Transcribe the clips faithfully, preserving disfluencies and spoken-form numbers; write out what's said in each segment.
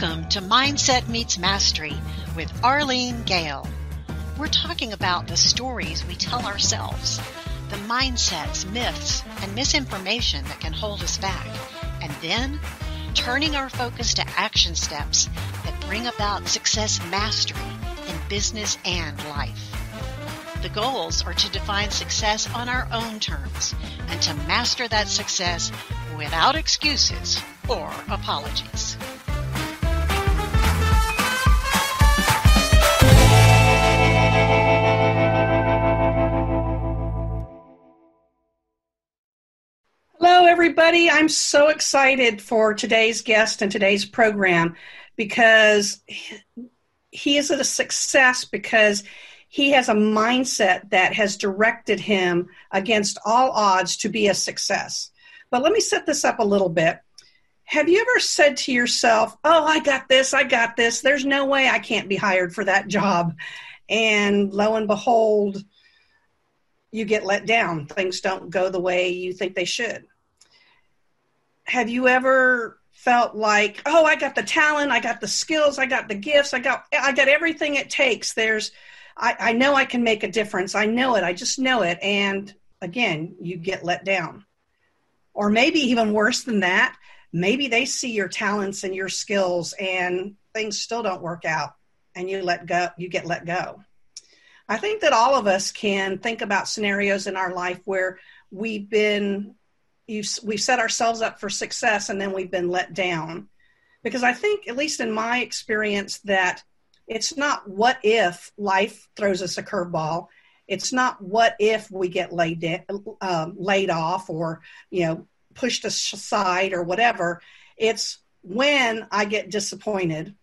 Welcome to Mindset Meets Mastery with Arlene Gale. We're talking about the stories we tell ourselves, the mindsets, myths, and misinformation that can hold us back, and then turning our focus to action steps that bring about success mastery in business and life. The goals are to define success on our own terms and to master that success without excuses or apologies. Hello, everybody. I'm so excited for today's guest and today's program because he is a success because he has a mindset that has directed him against all odds to be a success. But let me set this up a little bit. Have you ever said to yourself, oh, I got this, I got this. There's no way I can't be hired for that job. And lo and behold, you get let down. Things don't go the way you think they should. Have you ever felt like, oh, I got the talent, I got the skills, I got the gifts, I got I got everything it takes. There's I, I know I can make a difference. I know it. I just know it. And again, you get let down. Or maybe even worse than that, maybe they see your talents and your skills and things still don't work out and you let go, you get let go. I think that all of us can think about scenarios in our life where we've been, you've, we've set ourselves up for success and then we've been let down. Because I think, at least in my experience, that it's not what if life throws us a curveball. It's not what if we get laid de- um, laid off or, you know, pushed aside or whatever. It's when I get disappointed,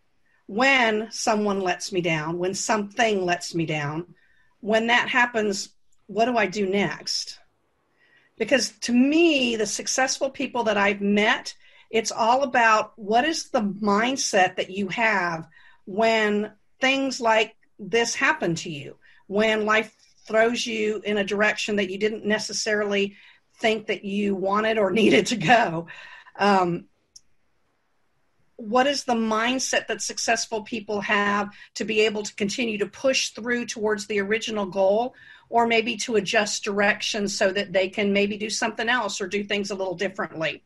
when someone lets me down, when something lets me down. When that happens, what do I do next? Because to me, the successful people that I've met, it's all about what is the mindset that you have when things like this happen to you, when life throws you in a direction that you didn't necessarily think that you wanted or needed to go. Um, what is the mindset that successful people have to be able to continue to push through towards the original goal, or maybe to adjust direction so that they can maybe do something else or do things a little differently?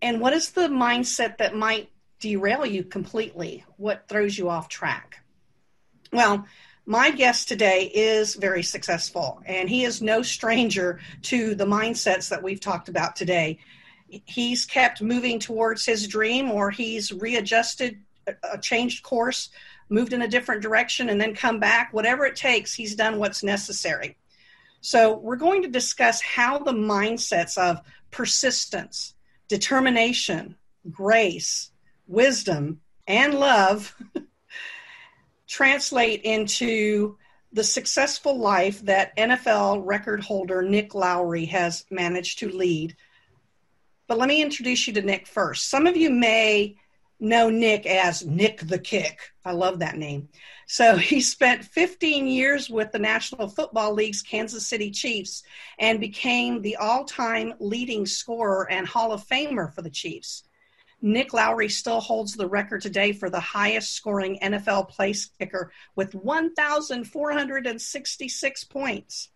And what is the mindset that might derail you completely? What throws you off track? Well, my guest today is very successful, and he is no stranger to the mindsets that we've talked about today. He's kept moving towards his dream, or he's readjusted, uh, changed course, moved in a different direction, and then come back. Whatever it takes, he's done what's necessary. So we're going to discuss how the mindsets of persistence, determination, grace, wisdom, and love translate into the successful life that N F L record holder Nick Lowry has managed to lead. But let me introduce you to Nick first. Some of you may know Nick as Nick the Kick. I love that name. So he spent fifteen years with the National Football League's Kansas City Chiefs and became the all-time leading scorer and Hall of Famer for the Chiefs. Nick Lowry still holds the record today for the highest scoring N F L place kicker with one thousand four hundred sixty-six points.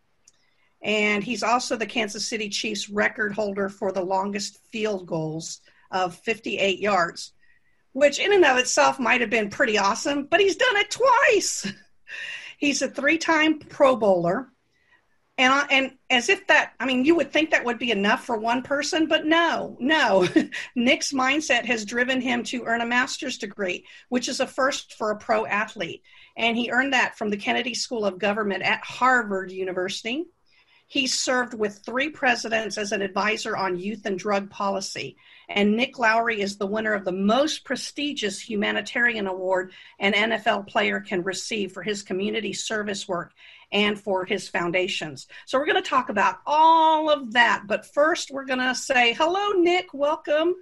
And he's also the Kansas City Chiefs record holder for the longest field goals of fifty-eight yards, which in and of itself might have been pretty awesome, but he's done it twice. He's a three-time Pro Bowler. And, and as if that, I mean, you would think that would be enough for one person, but no, no. Nick's mindset has driven him to earn a master's degree, which is a first for a pro athlete. And he earned that from the Kennedy School of Government at Harvard University. He served with three presidents as an advisor on youth and drug policy. And Nick Lowry is the winner of the most prestigious humanitarian award an N F L player can receive for his community service work and for his foundations. So we're going to talk about all of that. But first, we're going to say, hello, Nick. Welcome.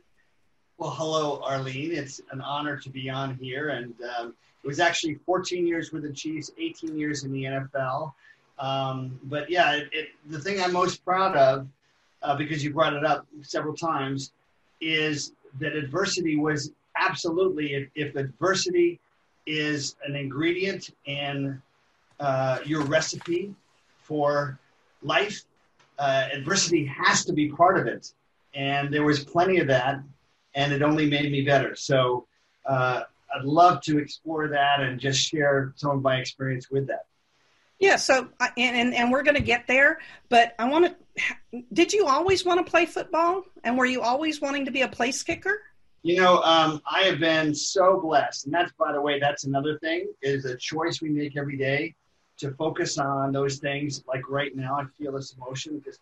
Well, hello, Arlene. It's an honor to be on here. And um, it was actually fourteen years with the Chiefs, eighteen years in the N F L. Um, but, yeah, it, it, the thing I'm most proud of, uh, because you brought it up several times, is that adversity was absolutely, if, if adversity is an ingredient in uh, your recipe for life, uh, adversity has to be part of it. And there was plenty of that, and it only made me better. So uh, I'd love to explore that and just share some of my experience with that. Yeah, so, and, and, and we're going to get there, but I want to, did you always want to play football? And were you always wanting to be a place kicker? You know, um, I have been so blessed. And that's, by the way, that's another thing, is a choice we make every day to focus on those things. Like right now, I feel this emotion because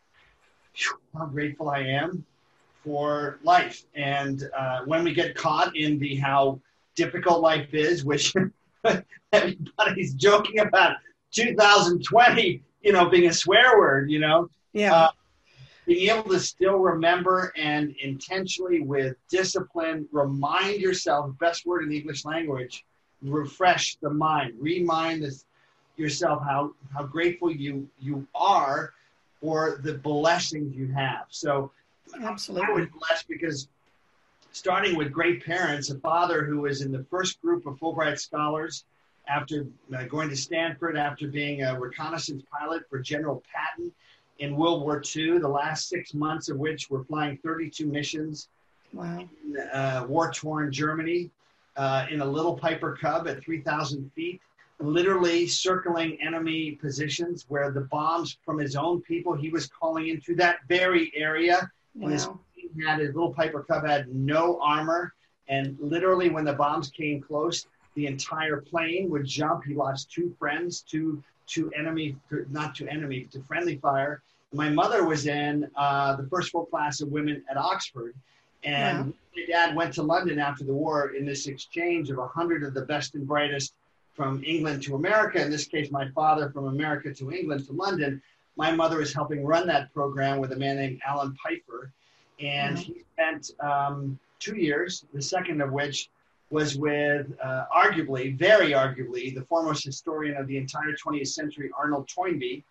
whew, how grateful I am for life. And uh, when we get caught in the how difficult life is, which everybody's joking about, two thousand twenty, you know, being a swear word, you know, yeah, uh, being able to still remember and intentionally with discipline, remind yourself, best word in the English language, refresh the mind, remind this, yourself how, how grateful you, you are for the blessings you have. So absolutely. I was blessed because starting with great parents, a father who was in the first group of Fulbright Scholars, after going to Stanford, after being a reconnaissance pilot for General Patton in World War Two, the last six months of which were flying thirty-two missions wow. in uh, war-torn Germany uh, in a little Piper Cub at three thousand feet, literally circling enemy positions where the bombs from his own people he was calling into that very area. Wow. When his, had, his little Piper Cub had no armor, and literally when the bombs came close, the entire plane would jump. He lost two friends to to enemy, not to enemy, to friendly fire. My mother was in uh, the first full class of women at Oxford. And yeah. my dad went to London after the war in this exchange of one hundred of the best and brightest from England to America. In this case, my father from America to England to London. My mother was helping run that program with a man named Alan Piper. And yeah. he spent um, two years, the second of which was with, uh, arguably, very arguably, the foremost historian of the entire twentieth century, Arnold Toynbee.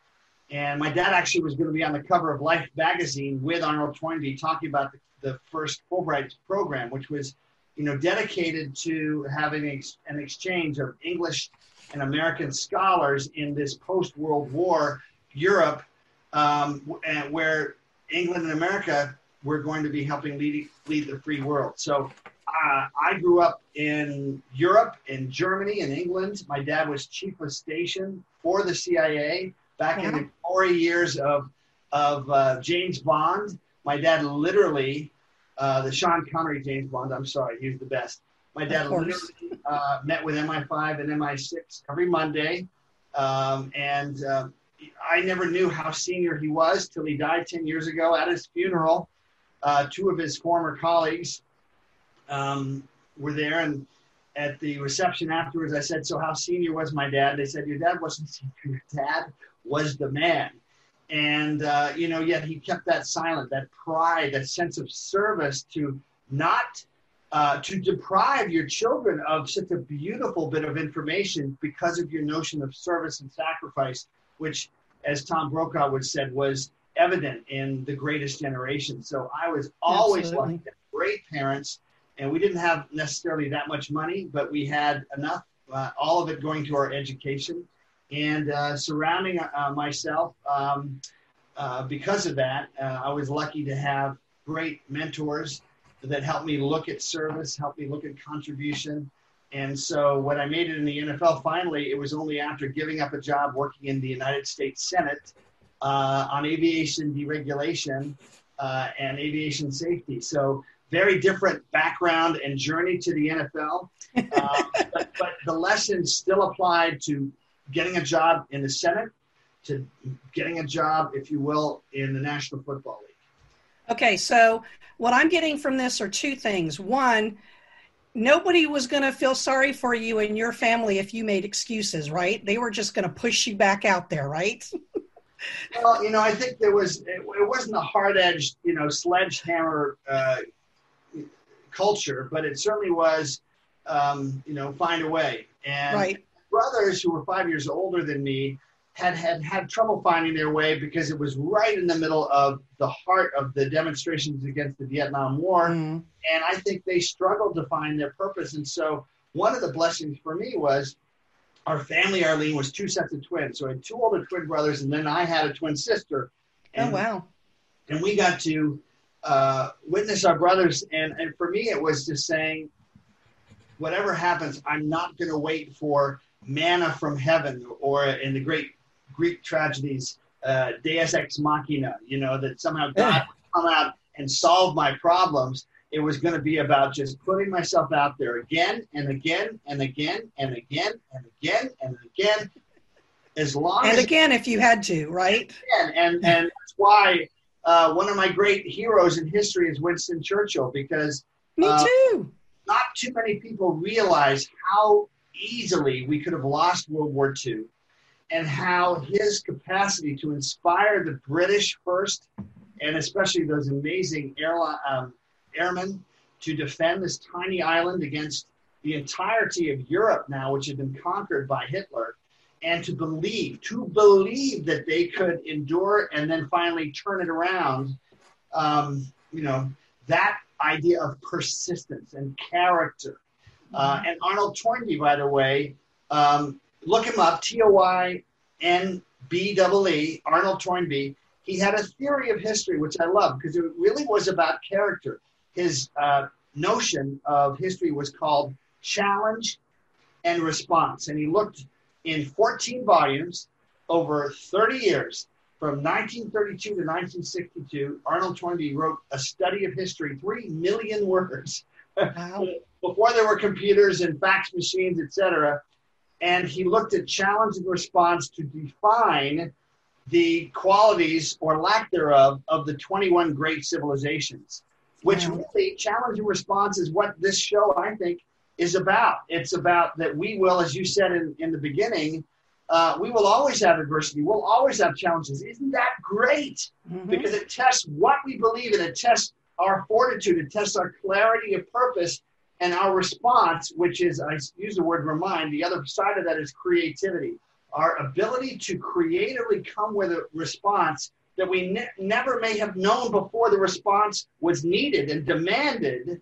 And my dad actually was going to be on the cover of Life magazine with Arnold Toynbee talking about the, the first Fulbright program, which was, you know, dedicated to having ex- an exchange of English and American scholars in this post-World War Europe, um, w- and where England and America were going to be helping lead, lead the free world. So Uh, I grew up in Europe, in Germany, in England. My dad was chief of station for the C I A back yeah. in the glory years of of uh, James Bond. My dad literally, uh, the Sean Connery James Bond, I'm sorry, he was the best. My dad literally uh, met with M I five and M I six every Monday. Um, and uh, I never knew how senior he was till he died ten years ago. At his funeral, uh, two of his former colleagues Um, were there, and at the reception afterwards, I said, "So how senior was my dad?" They said, "Your dad wasn't senior. Your dad was the man." And uh, you know, yet he kept that silent, that pride, that sense of service to not uh, to deprive your children of such a beautiful bit of information because of your notion of service and sacrifice, which, as Tom Brokaw would said, was evident in The Greatest Generation. So I was always lucky to have great parents. And we didn't have necessarily that much money, but we had enough, uh, all of it going to our education. And uh, surrounding uh, myself, um, uh, because of that, uh, I was lucky to have great mentors that helped me look at service, helped me look at contribution. And so when I made it in the N F L, finally, it was only after giving up a job working in the United States Senate uh, on aviation deregulation uh, and aviation safety. So very different background and journey to the N F L. Uh, but, but the lessons still applied to getting a job in the Senate, to getting a job, if you will, in the National Football League. Okay, so what I'm getting from this are two things. One, nobody was going to feel sorry for you and your family if you made excuses, right? They were just going to push you back out there, right? Well, you know, I think there was, it, it wasn't a hard-edged, you know, sledgehammer uh culture, but it certainly was, um, you know, find a way. And right. brothers who were five years older than me had had had trouble finding their way because it was right in the middle of the heart of the demonstrations against the Vietnam War. Mm-hmm. And I think they struggled to find their purpose. And so one of the blessings for me was our family, Arlene, was two sets of twins. So I had two older twin brothers, and then I had a twin sister. And, oh, wow. And we got to uh, witness our brothers. And, and for me, it was just saying, whatever happens, I'm not going to wait for manna from heaven, or in the great Greek tragedies, uh, Deus Ex Machina, you know, that somehow God would come out and solve my problems. It was going to be about just putting myself out there again and again and again and again and again and again, as long and as again if you had to, right? And and, and that's why uh, one of my great heroes in history is Winston Churchill, because me uh, too. Not too many people realize how easily we could have lost World War Two, and how his capacity to inspire the British first, and especially those amazing airline, um, airmen, to defend this tiny island against the entirety of Europe now, which had been conquered by Hitler, and to believe, to believe that they could endure and then finally turn it around, um, you know, that idea of persistence and character. Uh, and Arnold Toynbee, by the way, um, look him up, T O Y N B E E, Arnold Toynbee. He had a theory of history, which I love, because it really was about character. His uh, notion of history was called challenge and response. And he looked in fourteen volumes over thirty years. From nineteen thirty-two to nineteen sixty-two, Arnold Toynbee wrote a study of history, three million words. Wow. Before there were computers and fax machines, et cetera. And he looked at challenge and response to define the qualities or lack thereof of the twenty-one great civilizations, which wow. really challenge and response is what this show, I think, is about. It's about that we will, as you said in, in the beginning, uh, we will always have adversity. We'll always have challenges. Isn't that great? Mm-hmm. Because it tests what we believe in. It tests our fortitude. It tests our clarity of purpose. And our response, which is, I use the word remind, the other side of that is creativity. Our ability to creatively come with a response that we ne- never may have known before the response was needed and demanded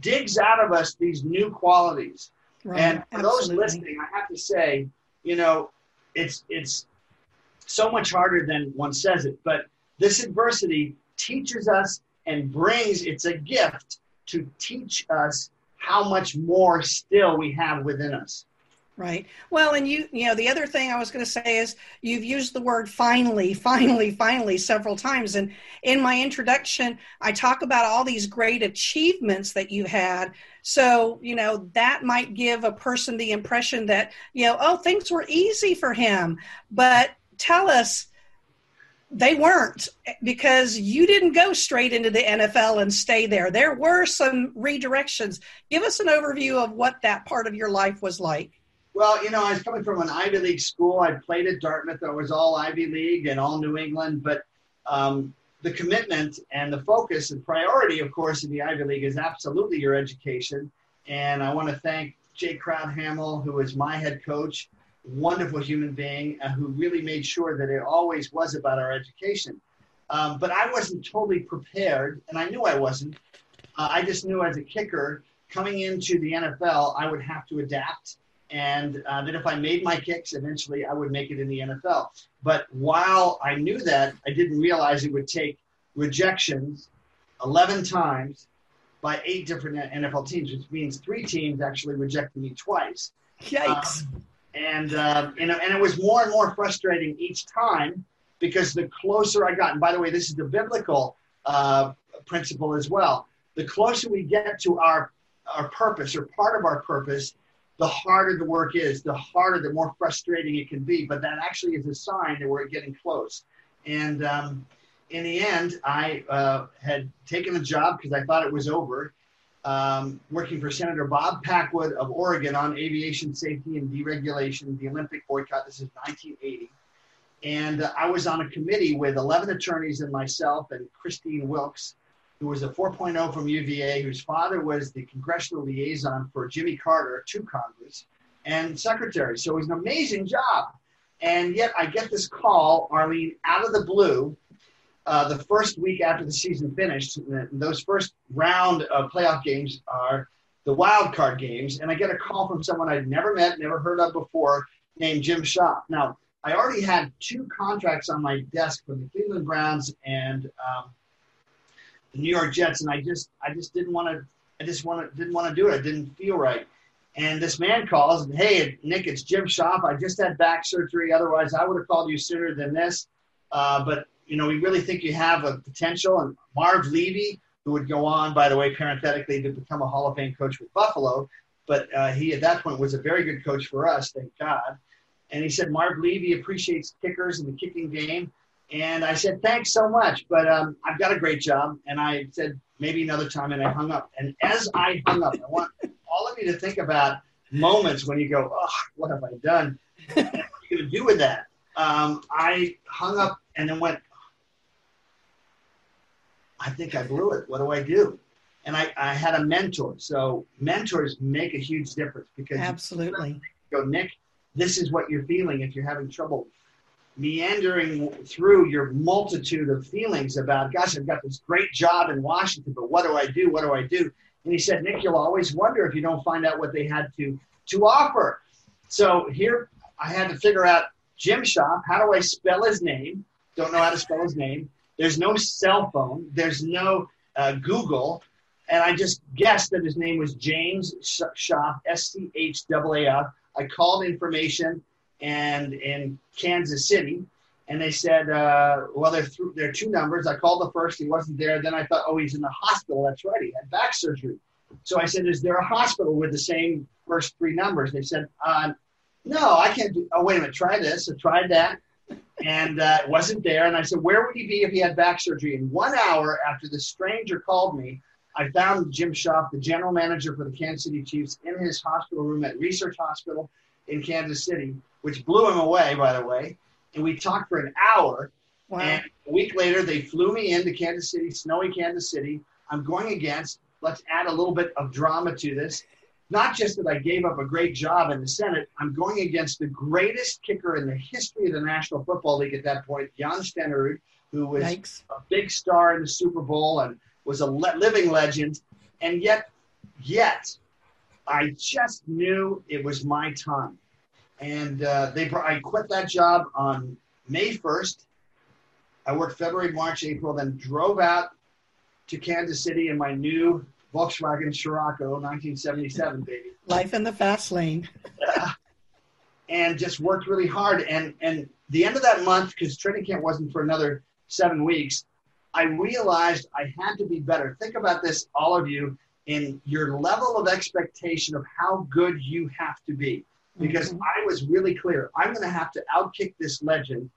digs out of us these new qualities. Right. And for Absolutely. Those listening, I have to say, you know, it's it's so much harder than one says it, but this adversity teaches us and brings, it's a gift to teach us how much more still we have within us. Right. Well, and you, you know, the other thing I was going to say is you've used the word finally, finally, finally several times. And in my introduction, I talk about all these great achievements that you had. So, you know, that might give a person the impression that, you know, oh, things were easy for him. But tell us, they weren't, because you didn't go straight into the N F L and stay there. There were some redirections. Give us an overview of what that part of your life was like. Well, you know, I was coming from an Ivy League school. I played at Dartmouth. I was all Ivy League and all New England. But um, the commitment and the focus and priority, of course, in the Ivy League is absolutely your education. And I want to thank Jay Crowdhamill, who is my head coach, wonderful human being uh, who really made sure that it always was about our education. Um, but I wasn't totally prepared, and I knew I wasn't. Uh, I just knew as a kicker, coming into the N F L, I would have to adapt, and uh, that if I made my kicks, eventually I would make it in the N F L. But while I knew that, I didn't realize it would take rejections eleven times by eight different N F L teams, which means three teams actually rejected me twice. Yikes. Um, And, uh, and, and it was more and more frustrating each time, because the closer I got, and by the way, this is the biblical uh, principle as well, the closer we get to our, our purpose or part of our purpose, the harder the work is, the harder, the more frustrating it can be. But that actually is a sign that we're getting close. And um, in the end, I uh, had taken a job because I thought it was over. Um, working for Senator Bob Packwood of Oregon on aviation safety and deregulation, the Olympic boycott. This is nineteen eighty. And uh, I was on a committee with eleven attorneys and myself and Christine Wilkes, who was a four point oh from U V A, whose father was the congressional liaison for Jimmy Carter to Congress and secretary. So it was an amazing job. And yet I get this call, Arlene, out of the blue, uh, the first week after the season finished. Those first round of playoff games are the wild card games. And I get a call from someone I'd never met, never heard of before, named Jim Schaaf. Now, I already had two contracts on my desk for the Cleveland Browns and um, the New York Jets, and I just I just didn't want to I just want didn't want to do it. I didn't feel right. And this man calls and, "Hey, Nick, it's Jim Schaaf. I just had back surgery. Otherwise, I would have called you sooner than this. Uh, but you know, we really think you have a potential." And Marv Levy, who would go on, by the way, parenthetically, to become a Hall of Fame coach with Buffalo, but uh, he at that point was a very good coach for us, thank God. And he said, "Marv Levy appreciates kickers and the kicking game." And I said, "Thanks so much, but um, I've got a great job." And I said, "Maybe another time," and I hung up. And as I hung up, I want all of you to think about moments when you go, "Oh, what have I done?" And what are you going to do with that? Um, I hung up and then went, "I think I blew it. What do I do?" And I, I had a mentor. So mentors make a huge difference because absolutely. You go, "Nick, this is what you're feeling if you're having trouble meandering through your multitude of feelings about, gosh, I've got this great job in Washington, but what do I do? What do I do?" And he said, "Nick, you'll always wonder if you don't find out what they had to, to offer." So here I had to figure out Jim Schaaf. How do I spell his name? Don't know how to spell his name. There's no cell phone. There's no uh, Google. And I just guessed that his name was James Schaaf, S C H A A F. I called information and in Kansas City, and they said, uh, well, there th- there are two numbers. I called the first. He wasn't there. Then I thought, oh, he's in the hospital. That's right. He had back surgery. So I said, "Is there a hospital with the same first three numbers?" They said, uh, no, I can't do – oh, wait a minute. Try this. So tried that, and uh, it wasn't there. And I said, where would he be if he had back surgery? And one hour after this stranger called me, I found Jim Schaaf, the general manager for the Kansas City Chiefs, in his hospital room at Research Hospital in Kansas City, which blew him away, by the way. And we talked for an hour. Wow. And a week later, they flew me into Kansas City, snowy Kansas City. I'm going against, let's add a little bit of drama to this. Not just that I gave up a great job in the Senate, I'm going against the greatest kicker in the history of the National Football League at that point, Jan Stenerud, who was Yikes. a big star in the Super Bowl and was a le- living legend. And yet, yet, I just knew it was my time. And uh, they, I quit that job on May first. I worked February, March, April, then drove out to Kansas City in my new Volkswagen Scirocco, nineteen seventy-seven, baby. Life in the fast lane. uh, and just worked really hard. And, and the end of that month, because training camp wasn't for another seven weeks, I realized I had to be better. Think about this, all of you, in your level of expectation of how good you have to be. Because I was really clear, I'm going to have to outkick this legend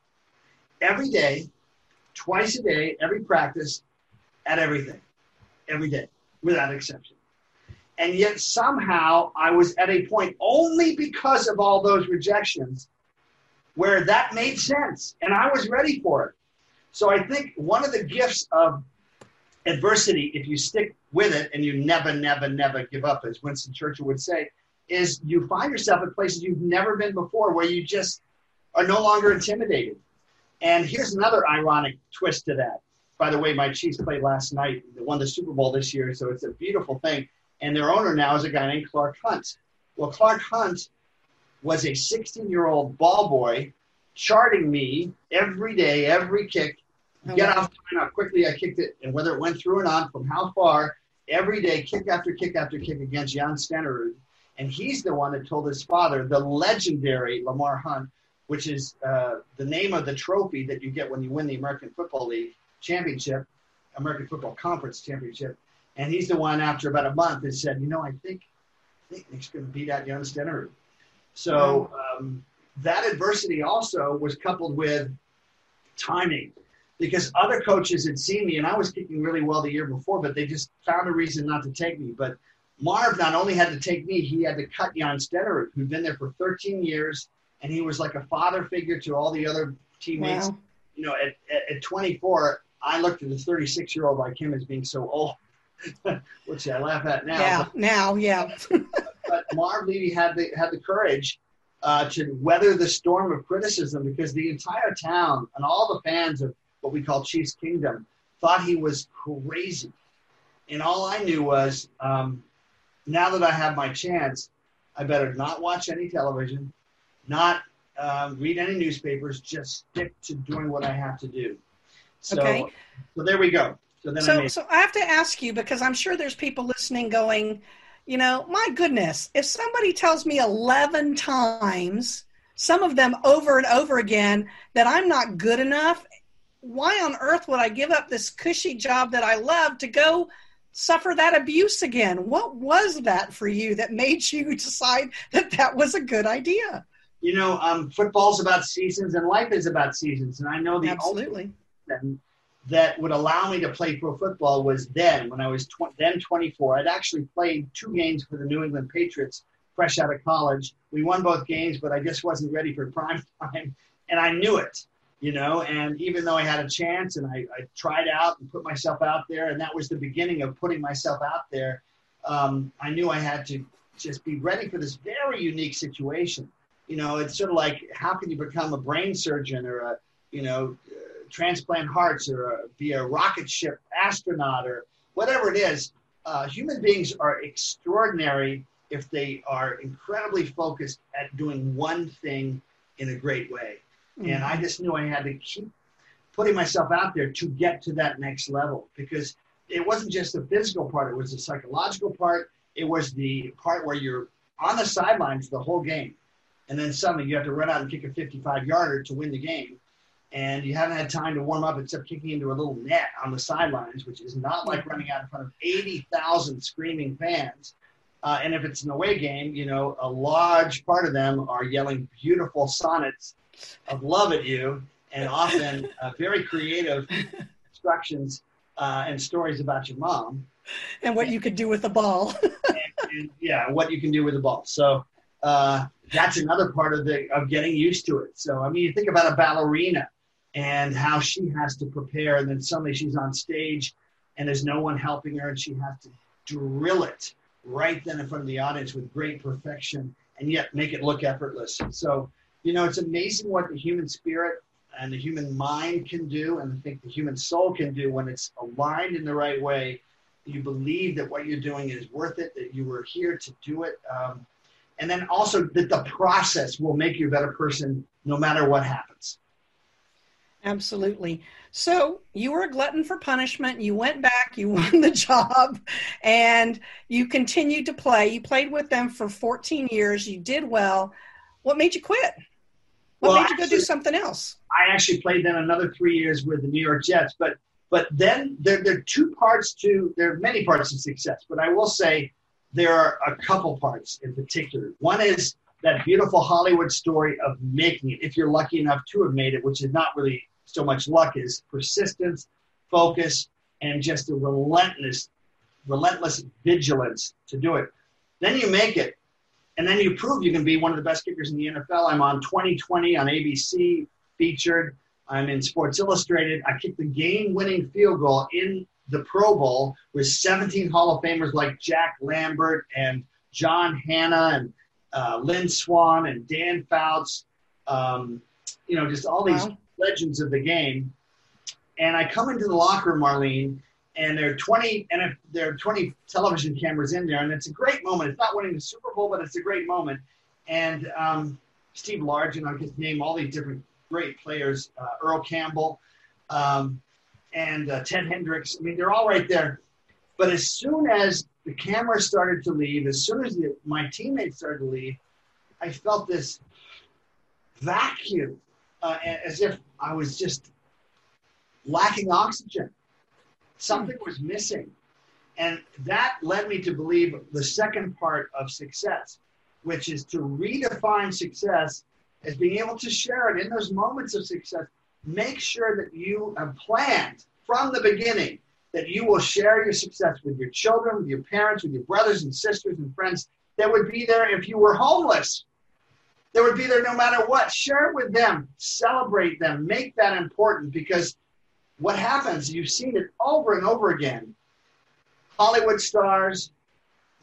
every day, twice a day, every practice, at everything, every day, without exception. And yet somehow I was at a point only because of all those rejections where that made sense, and I was ready for it. So I think one of the gifts of adversity, if you stick with it and you never, never, never give up, as Winston Churchill would say, is you find yourself at places you've never been before where you just are no longer intimidated. And here's another ironic twist to that. By the way, my Chiefs played last night. They won the Super Bowl this year, so it's a beautiful thing. And their owner now is a guy named Clark Hunt. Well, Clark Hunt was a sixteen-year-old ball boy charting me every day, every kick. Oh, get off, how quickly I kicked it, and whether it went through or not, from how far, every day, kick after kick after kick against Jan Stenerud. And he's the one that told his father, the legendary Lamar Hunt, which is uh, the name of the trophy that you get when you win the American Football League championship, American Football Conference championship. And he's the one after about a month that said, you know, I think, I think Nick's going to beat out Jan Stenerud. So um, that adversity also was coupled with timing, because other coaches had seen me, and I was kicking really well the year before, but they just found a reason not to take me. But Marv not only had to take me, he had to cut Jan Stenerud, who'd been there for thirteen years, and he was like a father figure to all the other teammates. Wow. You know, at, at, at twenty-four, I looked at a thirty-six-year-old like him as being so old, which I laugh at now. Yeah, but, now, yeah. But Marv Levy had the had the courage uh, to weather the storm of criticism, because the entire town and all the fans of what we call Chiefs Kingdom thought he was crazy. And all I knew was, um, now that I have my chance, I better not watch any television, not um, read any newspapers, just stick to doing what I have to do. So, okay. So there we go. So, then so, I made- so I have to ask you, because I'm sure there's people listening going, you know, my goodness, if somebody tells me eleven times, some of them over and over again, that I'm not good enough, why on earth would I give up this cushy job that I love to go suffer that abuse again? What was that for you that made you decide that that was a good idea? You know, um, football's about seasons and life is about seasons. And I know the Absolutely. Ultimate that would allow me to play pro football was then, when I was tw- then twenty-four. I'd actually played two games for the New England Patriots fresh out of college. We won both games, but I just wasn't ready for prime time. And I knew it. You know, and even though I had a chance and I, I tried out and put myself out there, and that was the beginning of putting myself out there, um, I knew I had to just be ready for this very unique situation. You know, it's sort of like, how can you become a brain surgeon or, a, you know, uh, transplant hearts or a, be a rocket ship astronaut or whatever it is. Uh, human beings are extraordinary if they are incredibly focused at doing one thing in a great way. Mm-hmm. And I just knew I had to keep putting myself out there to get to that next level, because it wasn't just the physical part. It was the psychological part. It was the part where you're on the sidelines the whole game. And then suddenly you have to run out and kick a fifty-five-yarder to win the game. And you haven't had time to warm up except kicking into a little net on the sidelines, which is not like running out in front of eighty thousand screaming fans. Uh, and if it's an away game, you know, a large part of them are yelling beautiful sonnets of love at you, and often uh, very creative instructions uh, and stories about your mom and what you could do with the ball. and, and, yeah, what you can do with the ball. So uh, that's another part of the of getting used to it. So I mean, you think about a ballerina and how she has to prepare, and then suddenly she's on stage, and there's no one helping her, and she has to drill it right then in front of the audience with great perfection, and yet make it look effortless. So. You know, it's amazing what the human spirit and the human mind can do, and I think the human soul can do when it's aligned in the right way. You believe that what you're doing is worth it, that you were here to do it. Um, and then also that the process will make you a better person no matter what happens. Absolutely. So you were a glutton for punishment. You went back, you won the job, and you continued to play. You played with them for fourteen years. You did well. What made you quit? What well, made you go actually, do something else? I actually played then another three years with the New York Jets. But but then there, there are two parts to – there are many parts of success. But I will say there are a couple parts in particular. One is that beautiful Hollywood story of making it, if you're lucky enough to have made it, which is not really so much luck, is persistence, focus, and just a relentless, relentless vigilance to do it. Then you make it. And then you prove you can be one of the best kickers in the N F L. I'm on twenty twenty on A B C, featured. I'm in Sports Illustrated. I kicked the game-winning field goal in the Pro Bowl with seventeen Hall of Famers like Jack Lambert and John Hanna and uh, Lynn Swan and Dan Fouts, um, you know, just all these wow. legends of the game. And I come into the locker room, Arlene, and there are twenty, and there are twenty television cameras in there, and it's a great moment. It's not winning the Super Bowl, but it's a great moment. And um, Steve Large, and I could name all these different great players, uh, Earl Campbell, um, and uh, Ted Hendricks. I mean, they're all right there. But as soon as the camera started to leave, as soon as the, my teammates started to leave, I felt this vacuum, uh, as if I was just lacking oxygen. Something was missing. And that led me to believe the second part of success, which is to redefine success as being able to share it in those moments of success. Make sure that you have planned from the beginning that you will share your success with your children, with your parents, with your brothers and sisters and friends that would be there if you were homeless. They would be there no matter what. Share it with them. Celebrate them. Make that important, because what happens, you've seen it over and over again. Hollywood stars,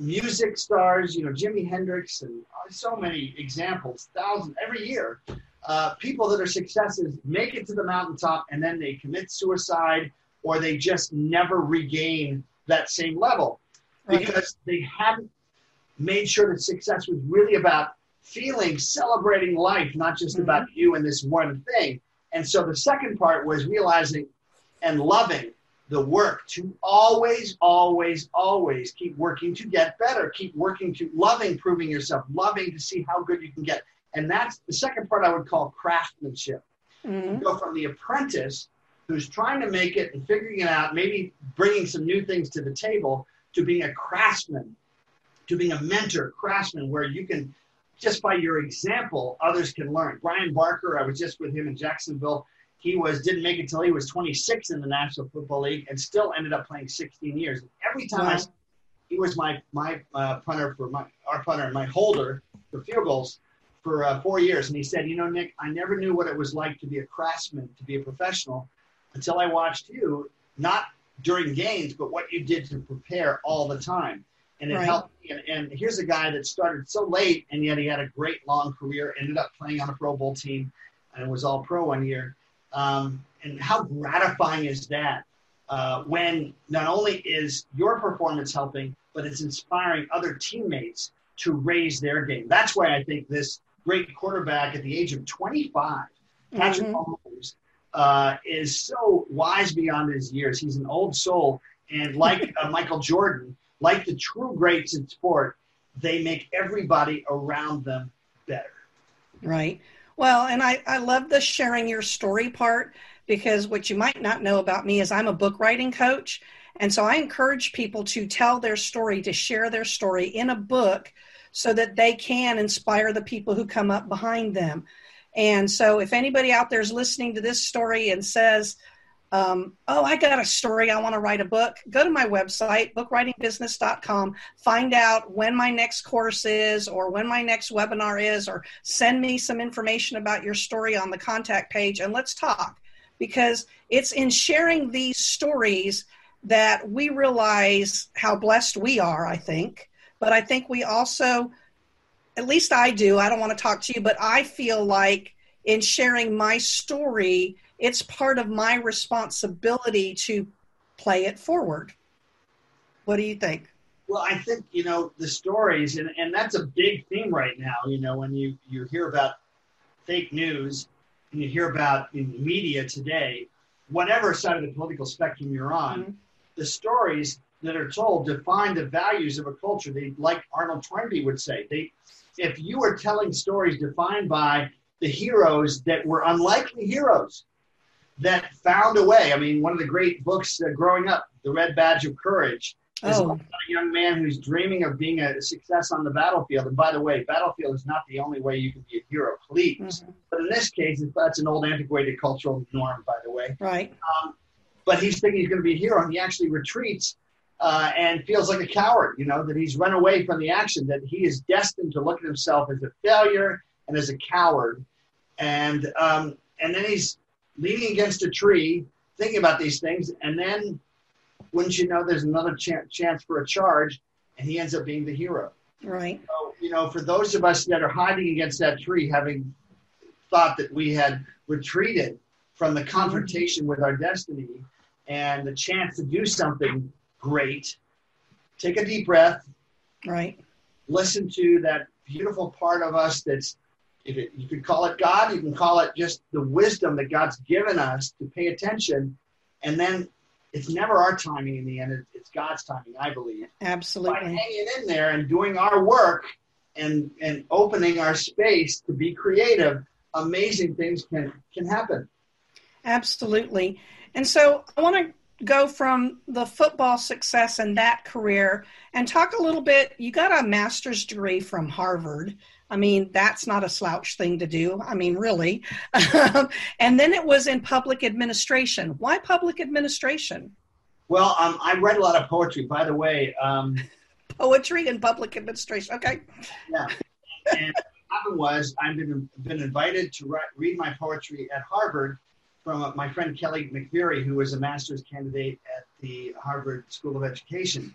music stars, you know, Jimi Hendrix, and so many examples, thousands every year. Uh, people that are successes make it to the mountaintop and then they commit suicide, or they just never regain that same level because they hadn't made sure that success was really about feeling, celebrating life, not just mm-hmm. about you and this one thing. And so the second part was realizing and loving the work to always, always, always keep working to get better, keep working to loving, proving yourself, loving to see how good you can get. And that's the second part I would call craftsmanship. Mm-hmm. You go from the apprentice who's trying to make it and figuring it out, maybe bringing some new things to the table, to being a craftsman, to being a mentor, craftsman, where you can, just by your example, others can learn. Brian Barker, I was just with him in Jacksonville. He was didn't make it till he was twenty-six in the National Football League and still ended up playing sixteen years. And every time wow. I, he was my my uh, punter for my our punter and my holder for field goals for uh, four years. And he said, you know, Nick, I never knew what it was like to be a craftsman, to be a professional, until I watched you, not during games, but what you did to prepare all the time. And it right. helped me. And, and here's a guy that started so late, and yet he had a great long career, ended up playing on a Pro Bowl team, and was all pro one year. Um, and how gratifying is that uh, when not only is your performance helping, but it's inspiring other teammates to raise their game. That's why I think this great quarterback at the age of twenty-five, Patrick mm-hmm. Mahomes, uh, is so wise beyond his years. He's an old soul. And like uh, Michael Jordan, like the true greats in sport, they make everybody around them better. Right. Well, and I, I love the sharing your story part, because what you might not know about me is I'm a book writing coach. And so I encourage people to tell their story, to share their story in a book so that they can inspire the people who come up behind them. And so if anybody out there is listening to this story and says, Um, oh, I got a story, I want to write a book, go to my website, book writing business dot com, find out when my next course is or when my next webinar is, or send me some information about your story on the contact page, and let's talk. Because it's in sharing these stories that we realize how blessed we are, I think. But I think we also, at least I do, I don't want to talk to you, but I feel like in sharing my story, it's part of my responsibility to play it forward. What do you think? Well, I think, you know, the stories, and, and that's a big theme right now, you know, when you, you hear about fake news and you hear about in media today, whatever side of the political spectrum you're on, mm-hmm. the stories that are told define the values of a culture. They, like Arnold Toynbee would say, they, if you are telling stories defined by the heroes that were unlikely heroes, that found a way. I mean, one of the great books uh, growing up, The Red Badge of Courage, is oh. about a young man who's dreaming of being a success on the battlefield. And by the way, battlefield is not the only way you can be a hero, please. Mm-hmm. But in this case, that's an old antiquated cultural norm, by the way. Right. Um, but he's thinking he's going to be a hero, and he actually retreats uh, and feels like a coward, you know, that he's run away from the action, that he is destined to look at himself as a failure and as a coward. And um, and then he's leaning against a tree, thinking about these things, and then, wouldn't you know, there's another ch- chance for a charge, and he ends up being the hero. Right. So, you know, for those of us that are hiding against that tree, having thought that we had retreated from the confrontation with our destiny and the chance to do something great, take a deep breath. Right. Listen to that beautiful part of us that's, If it, you could call it God, you can call it just the wisdom that God's given us to pay attention. And then it's never our timing in the end. It's God's timing, I believe. Absolutely. By hanging in there and doing our work and, and opening our space to be creative, amazing things can, can happen. Absolutely. And so I want to go from the football success and that career and talk a little bit. You got a master's degree from Harvard. I mean, that's not a slouch thing to do. I mean, really. And then it was in public administration. Why public administration? Well, um, I read a lot of poetry, by the way. Um, poetry and public administration. Okay. Yeah. And what happened was I've been, been invited to write, read my poetry at Harvard from my friend Kelly McVeary, who was a master's candidate at the Harvard School of Education.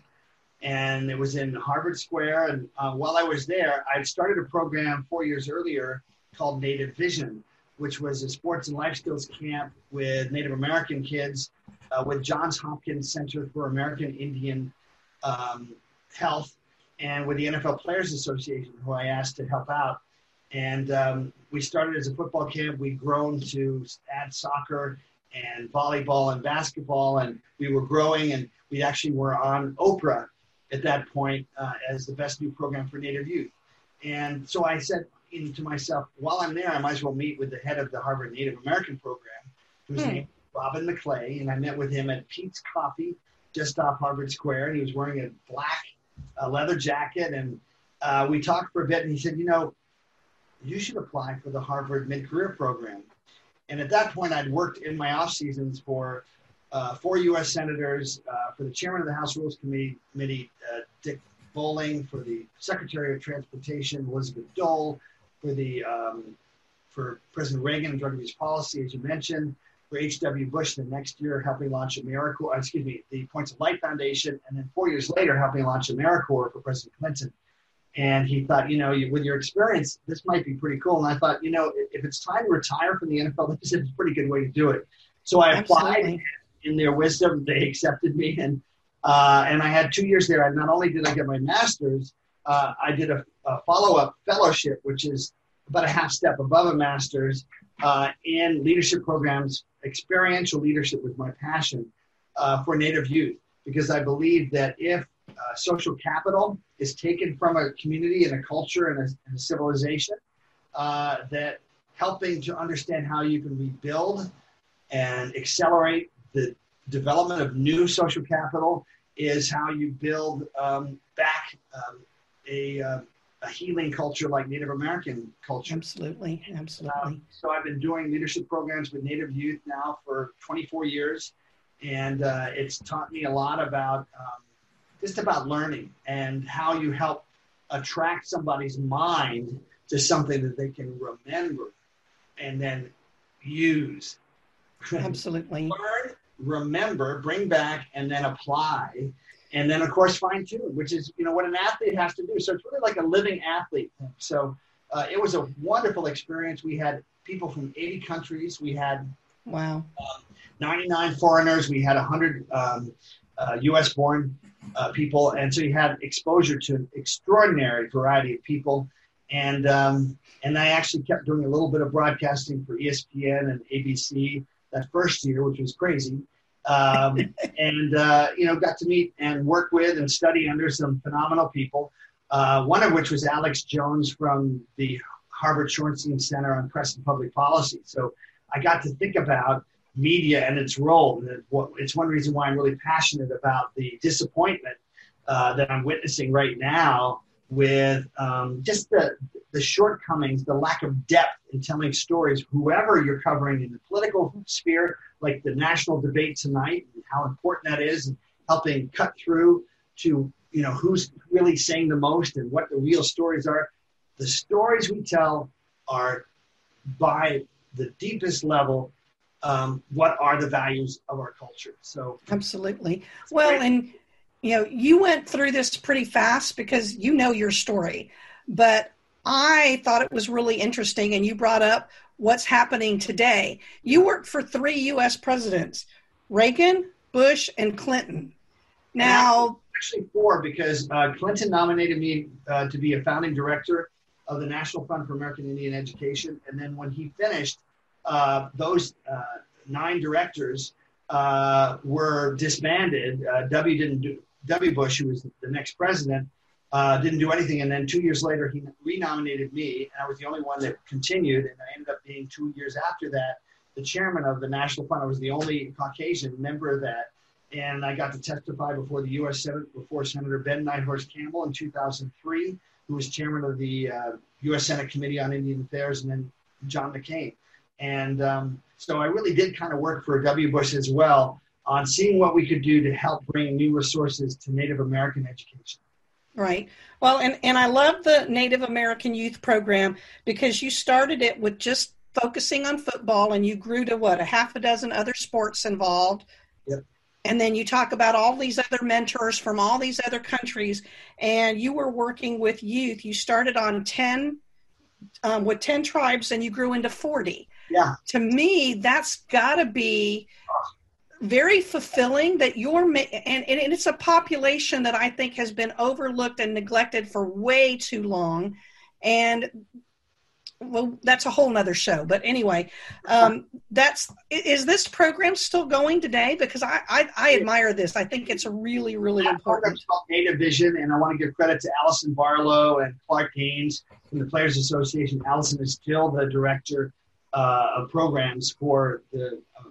and it was in Harvard Square. And uh, while I was there, I'd started a program four years earlier called Native Vision, which was a sports and life skills camp with Native American kids uh, with Johns Hopkins Center for American Indian um, Health and with the N F L Players Association, who I asked to help out. And um, we started as a football camp. We'd grown to add soccer and volleyball and basketball, and we were growing, and we actually were on Oprah at that point uh, as the best new program for Native youth. And so I said in, to myself, while I'm there, I might as well meet with the head of the Harvard Native American program, whose hmm. name is Robin McClay, and I met with him at Pete's Coffee just off Harvard Square, and he was wearing a black uh, leather jacket, and uh, we talked for a bit, and he said, you know, you should apply for the Harvard mid-career program. And at that point, I'd worked in my off seasons for uh, four U S senators, uh, for the chairman of the House Rules Committee, committee uh, Dick Bowling, for the Secretary of Transportation, Elizabeth Dole, for the um, for President Reagan and drug abuse policy, as you mentioned, for H W Bush the next year, helping launch AmeriCorps, excuse me, the Points of Light Foundation, and then four years later, helping launch AmeriCorps for President Clinton. And he thought, you know, you, with your experience, this might be pretty cool. And I thought, you know, if it's time to retire from the N F L, this is a pretty good way to do it. So I applied. Absolutely. In their wisdom, they accepted me. And uh, and I had two years there. And not only did I get my master's, uh, I did a, a follow-up fellowship, which is about a half step above a master's uh, in leadership programs, experiential leadership with my passion uh, for Native youth, because I believe that if Uh, social capital is taken from a community and a culture and a, and a civilization, uh, that helping to understand how you can rebuild and accelerate the development of new social capital is how you build um, back um, a, uh, a healing culture like Native American culture. Absolutely, absolutely. Um, so I've been doing leadership programs with Native youth now for twenty-four years, and uh, it's taught me a lot about um, just about learning and how you help attract somebody's mind to something that they can remember and then use. Absolutely. Learn, remember, bring back, and then apply. And then, of course, fine-tune, which is, you know, what an athlete has to do. So it's really like a living athlete thing. So uh, it was a wonderful experience. We had people from eighty countries. We had wow, um, ninety-nine foreigners. We had one hundred um, uh, U S born Uh, people, and so you had exposure to an extraordinary variety of people, and um, and I actually kept doing a little bit of broadcasting for E S P N and A B C that first year, which was crazy, um, and uh, you know, got to meet and work with and study under some phenomenal people. Uh, one of which was Alex Jones from the Harvard Shorenstein Center on Press and Public Policy. So I got to think about media and its role. And it's one reason why I'm really passionate about the disappointment uh, that I'm witnessing right now with um, just the, the shortcomings, the lack of depth in telling stories, whoever you're covering in the political sphere, like the national debate tonight, and how important that is, and helping cut through to, you know, who's really saying the most and what the real stories are. The stories we tell are, by the deepest level, Um, what are the values of our culture? So absolutely. Well, and you know, you went through this pretty fast because you know your story, but I thought it was really interesting. And you brought up what's happening today. You worked for three U S presidents, Reagan, Bush, and Clinton. Now, actually four, because uh, Clinton nominated me uh, to be a founding director of the National Fund for American Indian Education. And then when he finished, Uh, those uh, nine directors uh, were disbanded. Uh, W didn't do W. Bush, who was the next president, uh, didn't do anything. And then two years later, he renominated me, and I was the only one that continued. And I ended up being two years after that the chairman of the National Fund. I was the only Caucasian member of that, and I got to testify before the U S Senate before Senator Ben Nighthorse Campbell in two thousand three, who was chairman of the uh, U S Senate Committee on Indian Affairs, and then John McCain. And um, so I really did kind of work for W. Bush as well on seeing what we could do to help bring new resources to Native American education. Right. Well, and, and I love the Native American Youth Program because you started it with just focusing on football and you grew to, what, a half a dozen other sports involved. Yep. And then you talk about all these other mentors from all these other countries, and you were working with youth. You started on ten, um, with ten tribes, and you grew into forty. Yeah. To me, that's got to be very fulfilling that you're, and, and it's a population that I think has been overlooked and neglected for way too long. And well, that's a whole nother show. But anyway, um, that's, is this program still going today? Because I, I, I admire this. I think it's a really, really that important. It's called Native Vision, and I want to give credit to Allison Barlow and Clark Haynes from the Players Association. Allison is still the director uh, of programs for the, uh,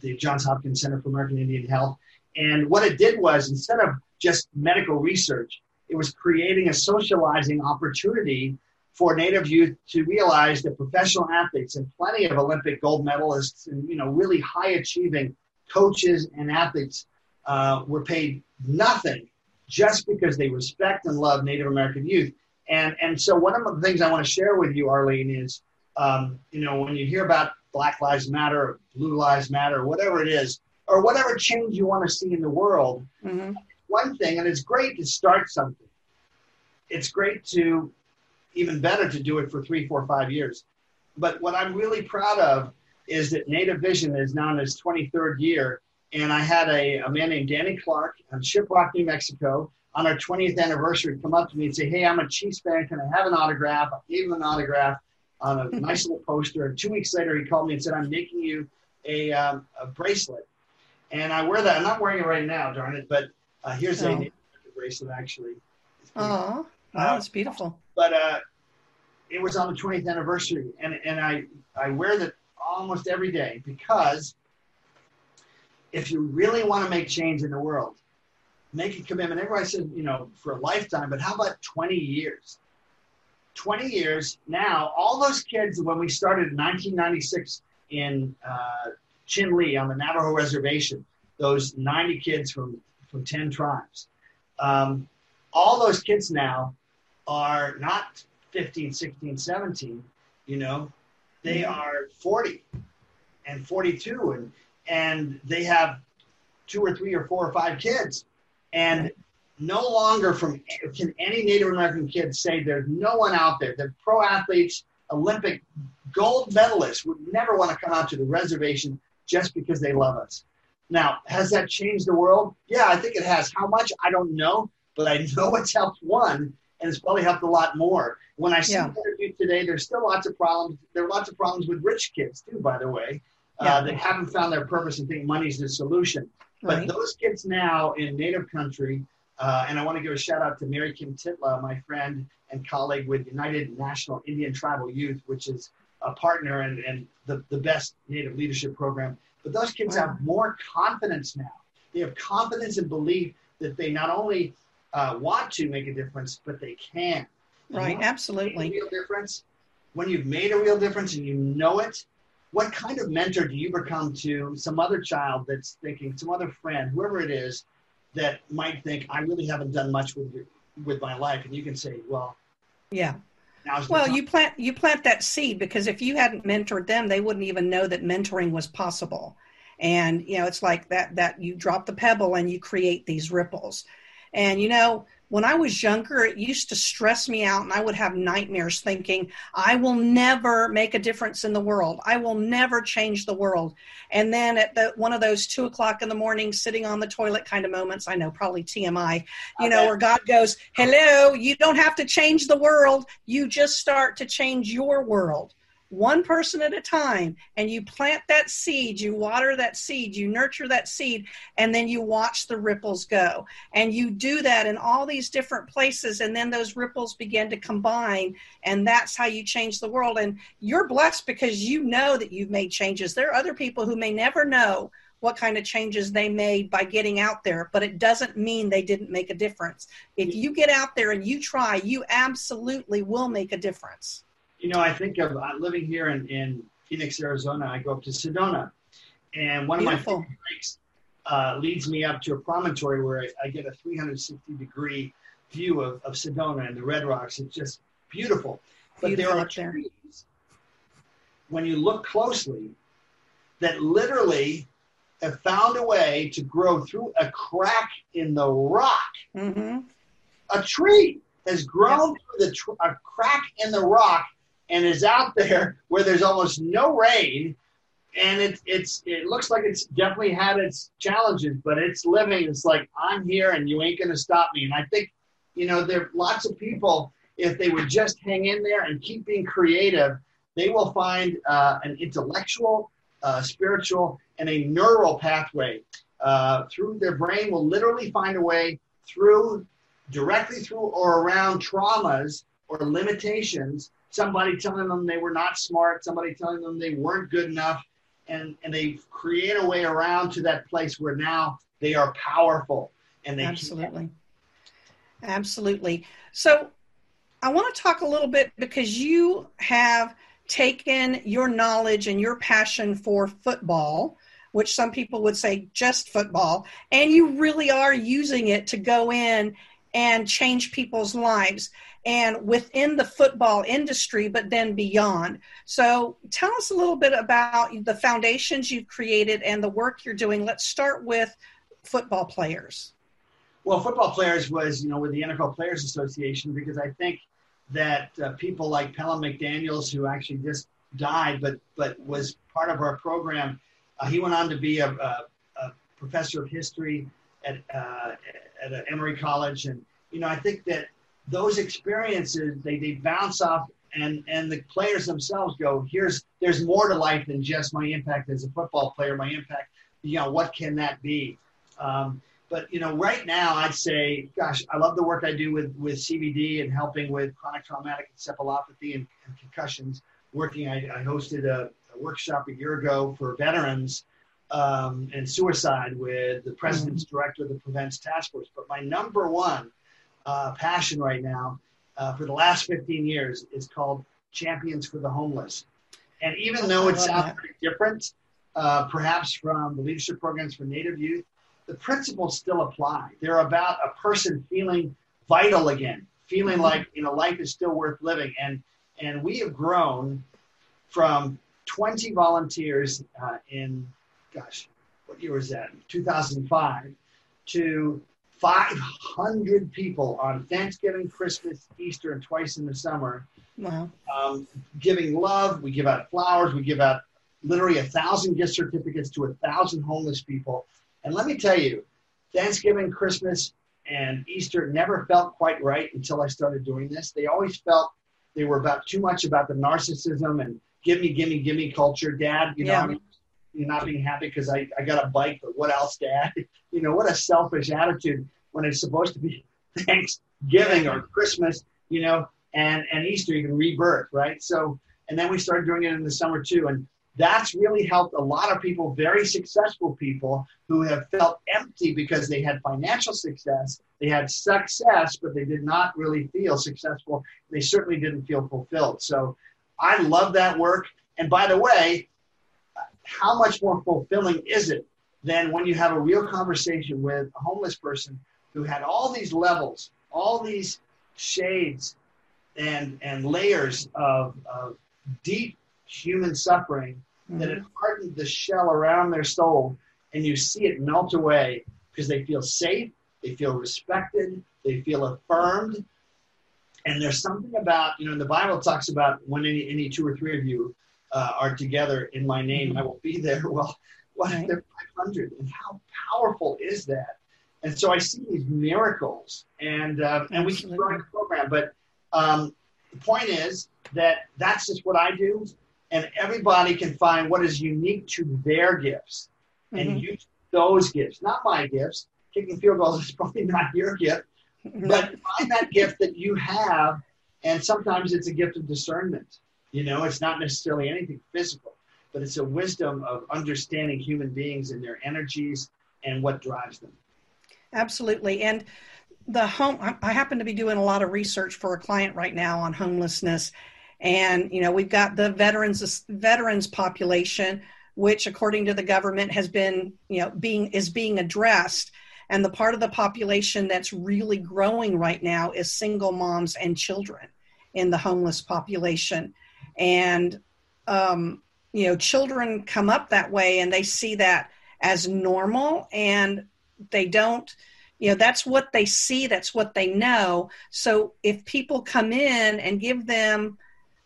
the Johns Hopkins Center for American Indian Health. And what it did was, instead of just medical research, it was creating a socializing opportunity for Native youth to realize that professional athletes and plenty of Olympic gold medalists and, you know, really high-achieving coaches and athletes uh, were paid nothing just because they respect and love Native American youth. And and so one of the things I want to share with you, Arlene, is, um, you know, when you hear about Black Lives Matter or Blue Lives Matter or whatever it is, or whatever change you want to see in the world, mm-hmm. one thing, and it's great to start something. It's great to... even better to do it for three, four, five years. But what I'm really proud of is that Native Vision is now in its twenty-third year. And I had a, a man named Danny Clark on Ship Rock, New Mexico, on our twentieth anniversary, come up to me and say, "Hey, I'm a Chiefs fan. Can I have an autograph?" I gave him an autograph on a nice little poster. And two weeks later, he called me and said, "I'm making you a, um, a bracelet." And I wear that. I'm not wearing it right now, darn it. But uh, here's oh. a Native bracelet, actually. Oh, wow, it's beautiful. But uh, it was on the twentieth anniversary, and, and I, I wear that almost every day, because if you really want to make change in the world, make a commitment. Everybody says, you know, for a lifetime, but how about twenty years? twenty years now, all those kids, when we started in nineteen ninety-six in uh, Chin Lee on the Navajo Reservation, those ninety kids from, from ten tribes, um, all those kids now are not fifteen, sixteen, seventeen, you know, they are forty and forty-two, and and they have two or three or four or five kids. And no longer from can any Native American kid say there's no one out there. The pro athletes, Olympic gold medalists would never want to come out to the reservation just because they love us. Now, has that changed the world? Yeah, I think it has. How much? I don't know, but I know it's helped one. And it's probably helped a lot more. When I see yeah. interview today, there's still lots of problems. There are lots of problems with rich kids too, by the way. Yeah. Uh, they haven't found their purpose and think money's the solution. But right. those kids now in Native country, uh, and I want to give a shout out to Mary Kim Titla, my friend and colleague with United National Indian Tribal Youth, which is a partner and, and the, the best Native leadership program. But those kids wow. have more confidence now. They have confidence and belief that they not only Uh, want to make a difference, but they can. And right, absolutely. Real difference. When you've made a real difference and you know it, what kind of mentor do you become to some other child that's thinking, some other friend, whoever it is, that might think, "I really haven't done much with your, with my life," and you can say, "Well, yeah." Now's the well, time. you plant you plant that seed, because if you hadn't mentored them, they wouldn't even know that mentoring was possible. And you know, it's like that that you drop the pebble and you create these ripples. And, you know, when I was younger, it used to stress me out, and I would have nightmares thinking, I will never make a difference in the world. I will never change the world. And then at the, one of those two o'clock in the morning, sitting on the toilet kind of moments, I know, probably T M I, you know, where God goes, "Hello, you don't have to change the world. You just start to change your world. One person at a time," and you plant that seed, you water that seed, you nurture that seed, and then you watch the ripples go. And you do that in all these different places, and then those ripples begin to combine, and that's how you change the world. And you're blessed because you know that you've made changes. There are other people who may never know what kind of changes they made by getting out there, but it doesn't mean they didn't make a difference. If you get out there and you try, you absolutely will make a difference. You know, I think of uh, living here in, in Phoenix, Arizona. I go up to Sedona, and one Beautiful. Of my hikes uh, leads me up to a promontory where I, I get a three hundred sixty degree view of, of Sedona and the Red Rocks. It's just beautiful. But beautiful there are trees, there. When you look closely, that literally have found a way to grow through a crack in the rock. Mm-hmm. A tree has grown yes. through the tr- a crack in the rock and is out there where there's almost no rain. And it, it's, it looks like it's definitely had its challenges, but it's living. It's like, I'm here and you ain't going to stop me. And I think, you know, there are lots of people, if they would just hang in there and keep being creative, they will find uh, an intellectual, uh, spiritual, and a neural pathway uh, through their brain will literally find a way through, directly through or around traumas or limitations, somebody telling them they were not smart, somebody telling them they weren't good enough. And, and they create a way around to that place where now they are powerful. And they Absolutely. Keep... Absolutely. So I want to talk a little bit, because you have taken your knowledge and your passion for football, which some people would say just football, and you really are using it to go in and change people's lives, and within the football industry, but then beyond. So tell us a little bit about the foundations you've created and the work you're doing. Let's start with football players. Well, football players was, you know, with the N F L Players Association, because I think that uh, people like Pelham McDaniels, who actually just died, but but was part of our program. Uh, he went on to be a, a, a professor of history at uh, at uh, Emory College. And, you know, I think that those experiences, they, they bounce off, and, and the players themselves go, here's, there's more to life than just my impact as a football player, my impact, you know, what can that be? Um, but, you know, right now I'd say, gosh, I love the work I do with, with C B D and helping with chronic traumatic encephalopathy and, and concussions. Working, I, I hosted a, a workshop a year ago for veterans um, and suicide with the president's mm-hmm. director of the Prevents Task Force. But my number one Uh, passion right now uh, for the last fifteen years is called Champions for the Homeless. And even though it sounds pretty different, uh, perhaps from the leadership programs for Native youth, the principles still apply. They're about a person feeling vital again, feeling like, you know, life is still worth living. And and we have grown from twenty volunteers uh, in, gosh, what year was that? two thousand five to five hundred people on Thanksgiving, Christmas, Easter, and twice in the summer. Wow. Um, giving love. We give out flowers. We give out literally a thousand gift certificates to a thousand homeless people. And let me tell you, Thanksgiving, Christmas, and Easter never felt quite right until I started doing this. They always felt they were about too much about the narcissism and gimme, gimme, gimme culture. Dad, you know, yeah. I mean, you're not being happy because I, I got a bike, but what else, Dad? You know, what a selfish attitude when it's supposed to be Thanksgiving or Christmas, you know, and, and Easter, you can rebirth, right? So, and then we started doing it in the summer too. And that's really helped a lot of people, very successful people who have felt empty because they had financial success. They had success, but they did not really feel successful. They certainly didn't feel fulfilled. So I love that work. And by the way, how much more fulfilling is it than when you have a real conversation with a homeless person who had all these levels, all these shades and and layers of, of deep human suffering mm-hmm. that have hardened the shell around their soul, and you see it melt away because they feel safe, they feel respected, they feel affirmed. And there's something about, you know, the Bible talks about when any, any two or three of you Uh, are together in my name, mm-hmm. I will be there. Well, what if they're five hundred? And how powerful is that? And so I see these miracles, and um, and we keep growing the program. But um, the point is that that's just what I do, and everybody can find what is unique to their gifts and mm-hmm. use those gifts, not my gifts. Kicking field goals is probably not your gift, mm-hmm. but find that gift that you have, and sometimes it's a gift of discernment. You know, it's not necessarily anything physical, but it's a wisdom of understanding human beings and their energies and what drives them. Absolutely. And the home, I happen to be doing a lot of research for a client right now on homelessness. And, you know, we've got the veterans, veterans population, which according to the government has been, you know, being, is being addressed. And the part of the population that's really growing right now is single moms and children in the homeless population. And, um, you know, children come up that way and they see that as normal, and they don't, you know, that's what they see, that's what they know. So if people come in and give them,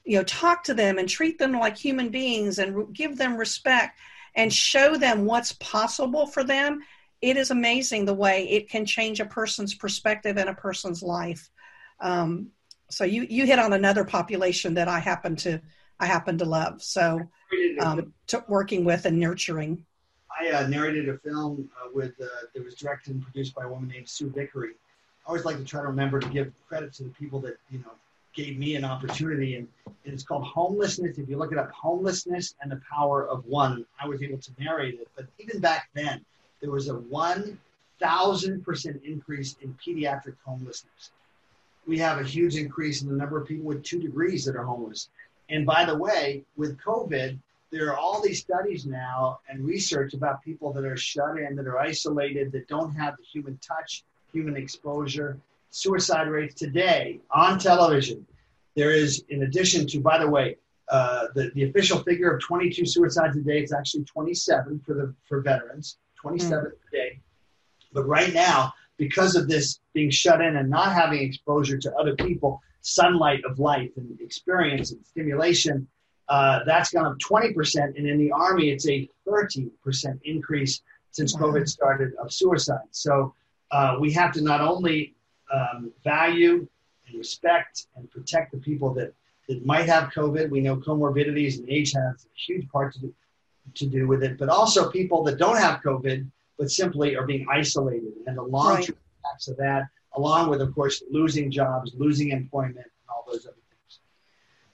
you know, talk to them and treat them like human beings and give them respect and show them what's possible for them, it is amazing the way it can change a person's perspective and a person's life. Um, so you, you hit on another population that I happen to, I happen to love. So um, to working with and nurturing. I uh, narrated a film uh, with uh, that was directed and produced by a woman named Sue Vickery. I always like to try to remember to give credit to the people that, you know, gave me an opportunity, and it's called Homelessness. If you look it up, Homelessness and the Power of One. I was able to narrate it, but even back then, there was a one thousand percent increase in pediatric homelessness. We have a huge increase in the number of people with two degrees that are homeless. And by the way, with COVID, there are all these studies now and research about people that are shut in, that are isolated, that don't have the human touch, human exposure. Suicide rates today on television. There is, in addition to, by the way, uh, the, the official figure of twenty-two suicides a day, it's actually twenty-seven for the for veterans, twenty-seven mm. a day. But right now, because of this being shut in and not having exposure to other people, sunlight of life and experience and stimulation, Uh, that's gone up twenty percent, and in the Army, it's a thirty percent increase since wow. COVID started of suicide. So uh, we have to not only um, value and respect and protect the people that, that might have COVID. We know comorbidities and age has a huge part to do, to do with it, but also people that don't have COVID but simply are being isolated, and the long-term right. impacts of that, along with, of course, losing jobs, losing employment, and all those other things.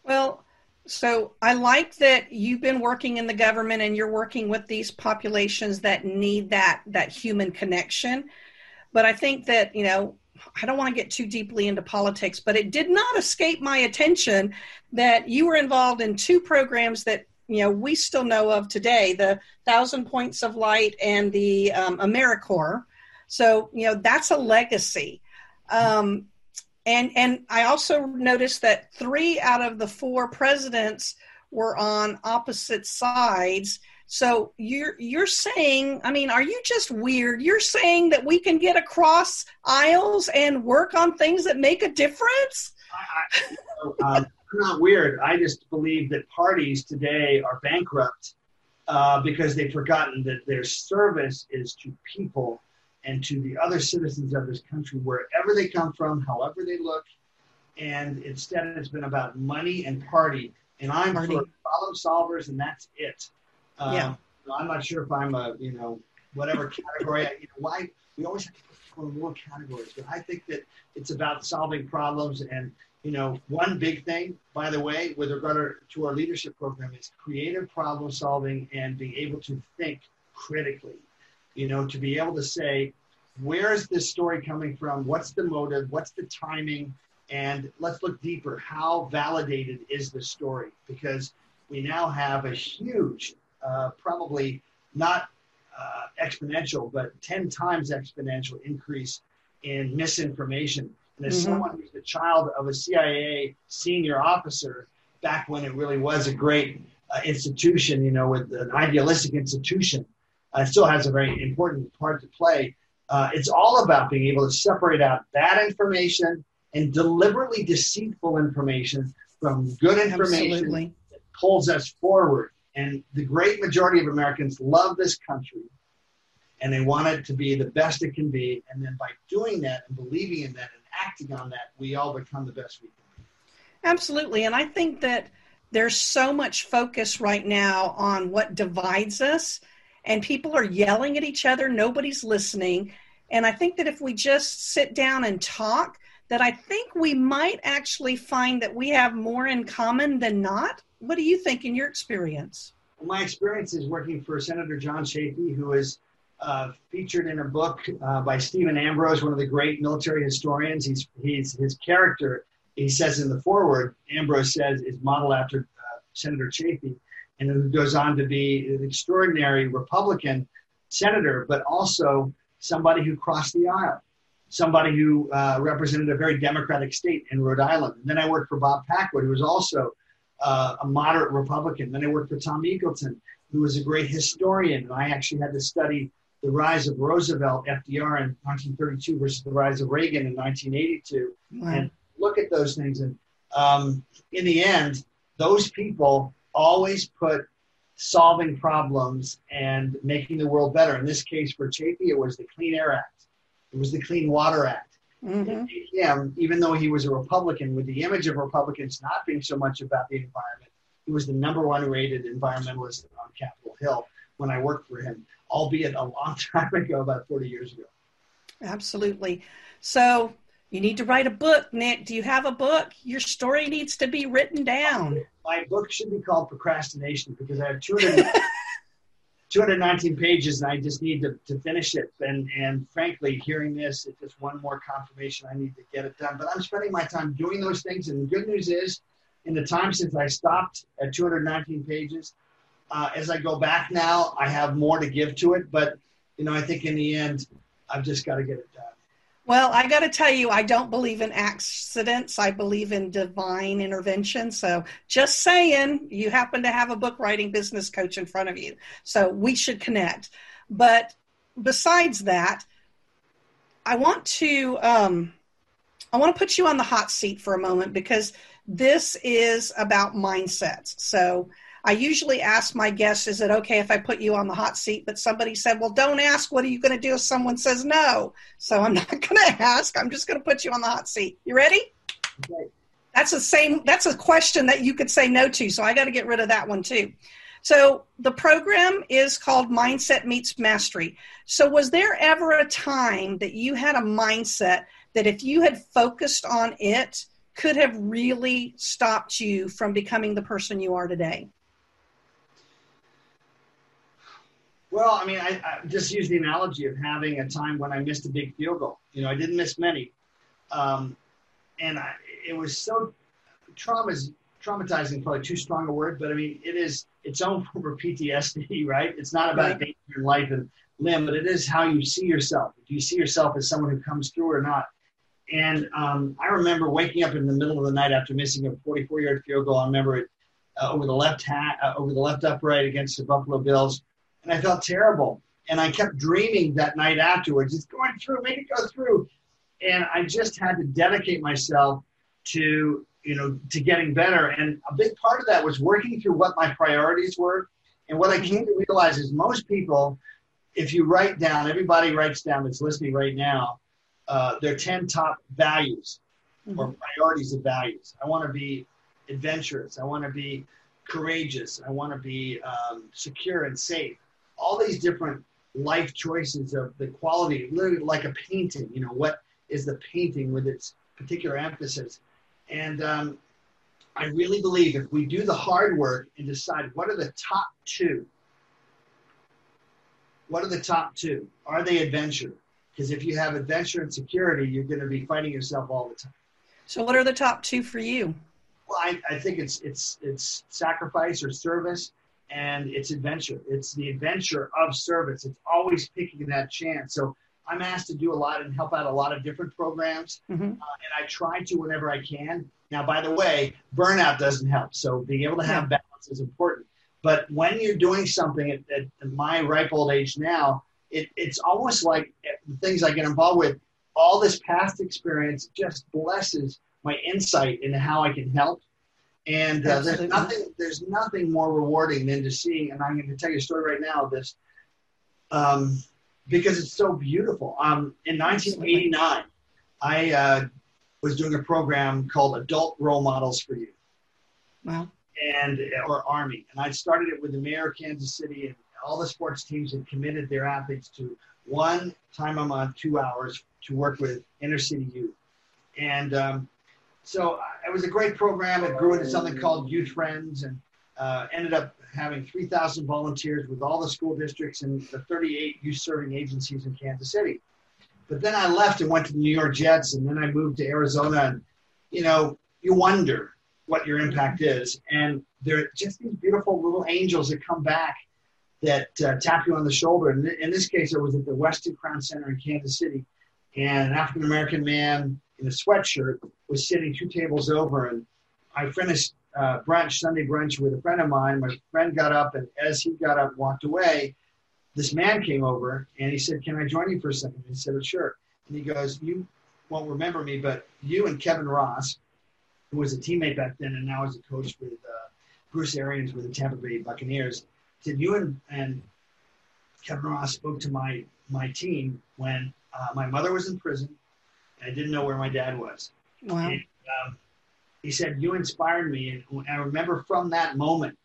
Well, so I like that you've been working in the government and you're working with these populations that need that, that human connection. But I think that, you know, I don't want to get too deeply into politics, but it did not escape my attention that you were involved in two programs that, you know, we still know of today, the Thousand Points of Light and the um, AmeriCorps. So, you know, that's a legacy. Um, And and I also noticed that three out of the four presidents were on opposite sides. So you're you're saying, I mean, are you just weird? You're saying that we can get across aisles and work on things that make a difference? I, you know, uh, I'm not weird. I just believe that parties today are bankrupt uh, because they've forgotten that their service is to people and to the other citizens of this country, wherever they come from, however they look. And instead, it's been about money and party. And I'm party. for problem solvers, and that's it. Um, yeah. I'm not sure if I'm a, you know, whatever category. I, you know, why we always have to put more categories. But I think that it's about solving problems. And, you know, one big thing, by the way, with regard to our leadership program is creative problem solving and being able to think critically. You know, to be able to say, where is this story coming from? What's the motive? What's the timing? And let's look deeper. How validated is the story? Because we now have a huge, uh, probably not uh, exponential, but ten times exponential increase in misinformation. And as mm-hmm. someone who's the child of a C I A senior officer, back when it really was a great uh, institution, you know, with an idealistic institution, Uh, still has a very important part to play. Uh, it's all about being able to separate out bad information and deliberately deceitful information from good information Absolutely. That pulls us forward. And the great majority of Americans love this country, and they want it to be the best it can be. And then by doing that and believing in that and acting on that, we all become the best we can be. Absolutely. And I think that there's so much focus right now on what divides us, and people are yelling at each other. Nobody's listening. And I think that if we just sit down and talk, that I think we might actually find that we have more in common than not. What do you think in your experience? Well, my experience is working for Senator John Chafee, who is uh, featured in a book uh, by Stephen Ambrose, one of the great military historians. He's, he's his character, he says in the foreword, Ambrose says, is modeled after uh, Senator Chafee, and who goes on to be an extraordinary Republican senator, but also somebody who crossed the aisle, somebody who uh, represented a very democratic state in Rhode Island. And then I worked for Bob Packwood, who was also uh, a moderate Republican. Then I worked for Tom Eagleton. who was a great historian. And I actually had to study the rise of Roosevelt, F D R in nineteen thirty-two versus the rise of Reagan in nineteen eighty-two. Wow. And look at those things. And um, in the end, those people always put solving problems and making the world better. In this case, for Chafee, it was the Clean Air Act. It was the Clean Water Act. Mm-hmm. It made him, even though he was a Republican, with the image of Republicans not being so much about the environment, he was the number one rated environmentalist on Capitol Hill when I worked for him, albeit a long time ago, about forty years ago. Absolutely. So you need to write a book, Nick. Do you have a book? Your story needs to be written down. My book should be called Procrastination, because I have two hundred, two hundred nineteen pages and I just need to, to finish it. And, and frankly, hearing this, it's just one more confirmation I need to get it done. But I'm spending my time doing those things. And the good news is, in the time since I stopped at two hundred nineteen pages, Uh, as I go back now, I have more to give to it. But, you know, I think in the end, I've just got to get it done. Well, I got to tell you, I don't believe in accidents. I believe in divine intervention. So just saying, you happen to have a book writing business coach in front of you. So we should connect. But besides that, I want to um, I want to put you on the hot seat for a moment, because this is about mindsets. So I usually ask my guests, is it okay if I put you on the hot seat? But somebody said, well, don't ask. What are you going to do if someone says no? So I'm not going to ask. I'm just going to put you on the hot seat. You ready? Okay. That's the same. That's a question that you could say no to. So I got to get rid of that one too. So the program is called Mindset Meets Mastery. So was there ever a time that you had a mindset that if you had focused on it, could have really stopped you from becoming the person you are today? Well, I mean, I, I just use the analogy of having a time when I missed a big field goal. You know, I didn't miss many. Um, and I, it was so traumas, traumatizing, probably too strong a word, but I mean, it is its own form of P T S D, right? It's not about danger in life and limb, but it is how you see yourself. Do you see yourself as someone who comes through or not? And um, I remember waking up in the middle of the night after missing a forty-four-yard field goal. I remember it uh, over the left hat, uh, over the left upright against the Buffalo Bills. And I felt terrible. And I kept dreaming that night afterwards, it's going through, make it go through. And I just had to dedicate myself to, you know, to getting better. And a big part of that was working through what my priorities were. And what I came to realize is most people, if you write down, everybody writes down that's listening right now, uh, their ten top values mm-hmm. or priorities of values. I want to be adventurous. I want to be courageous. I want to be um, secure and safe. All these different life choices of the quality, literally like a painting, you know, what is the painting with its particular emphasis? And um, I really believe if we do the hard work and decide what are the top two, what are the top two? Are they adventure? Because if you have adventure and security, you're going to be fighting yourself all the time. So what are the top two for you? Well, I, I think it's it's it's sacrifice or service. And it's adventure. It's the adventure of service. It's always picking that chance. So I'm asked to do a lot and help out a lot of different programs. Mm-hmm. Uh, and I try to whenever I can. Now, by the way, burnout doesn't help. So being able to have balance is important. But when you're doing something at, at my ripe old age now, it, it's almost like the things I get involved with, all this past experience just blesses my insight into how I can help. And uh, there's nothing there's nothing more rewarding than to see, and I'm going to tell you a story right now of this, um, because it's so beautiful. Um, in nineteen eighty-nine, I uh, was doing a program called Adult Role Models for Youth. Wow. And, or Army. And I started it with the mayor of Kansas City, and all the sports teams had committed their athletes to one time a month, two hours, to work with inner city youth. And um so it was a great program. It grew into something called Youth Friends, and uh, ended up having three thousand volunteers with all the school districts and the thirty-eight youth serving agencies in Kansas City. But then I left and went to the New York Jets, and then I moved to Arizona. And, you know, you wonder what your impact is. And there are just these beautiful little angels that come back that uh, tap you on the shoulder. And in this case, it was at the Weston Crown Center in Kansas City, and an African-American man in a sweatshirt was sitting two tables over, and I finished uh, brunch, Sunday brunch with a friend of mine. My friend got up, and as he got up, walked away, this man came over, and he said, "Can I join you for a second?" And he said, "Well, sure." And he goes, "You won't remember me, but you and Kevin Ross, who was a teammate back then and now is a coach with uh, Bruce Arians with the Tampa Bay Buccaneers, said you and, and Kevin Ross spoke to my, my team when uh, my mother was in prison, and I didn't know where my dad was." Wow. And, um, he said, "You inspired me." And I remember from that moment,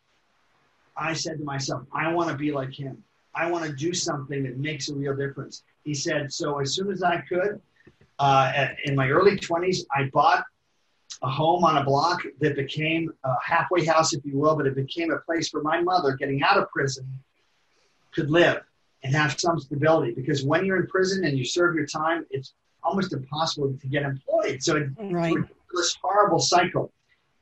I said to myself, "I want to be like him. I want to do something that makes a real difference." He said, so as soon as I could, uh, at, in my early twenties, I bought a home on a block that became a halfway house, if you will, but it became a place where my mother, getting out of prison, could live and have some stability. Because when you're in prison and you serve your time, it's almost impossible to get employed. So it's right. This horrible cycle.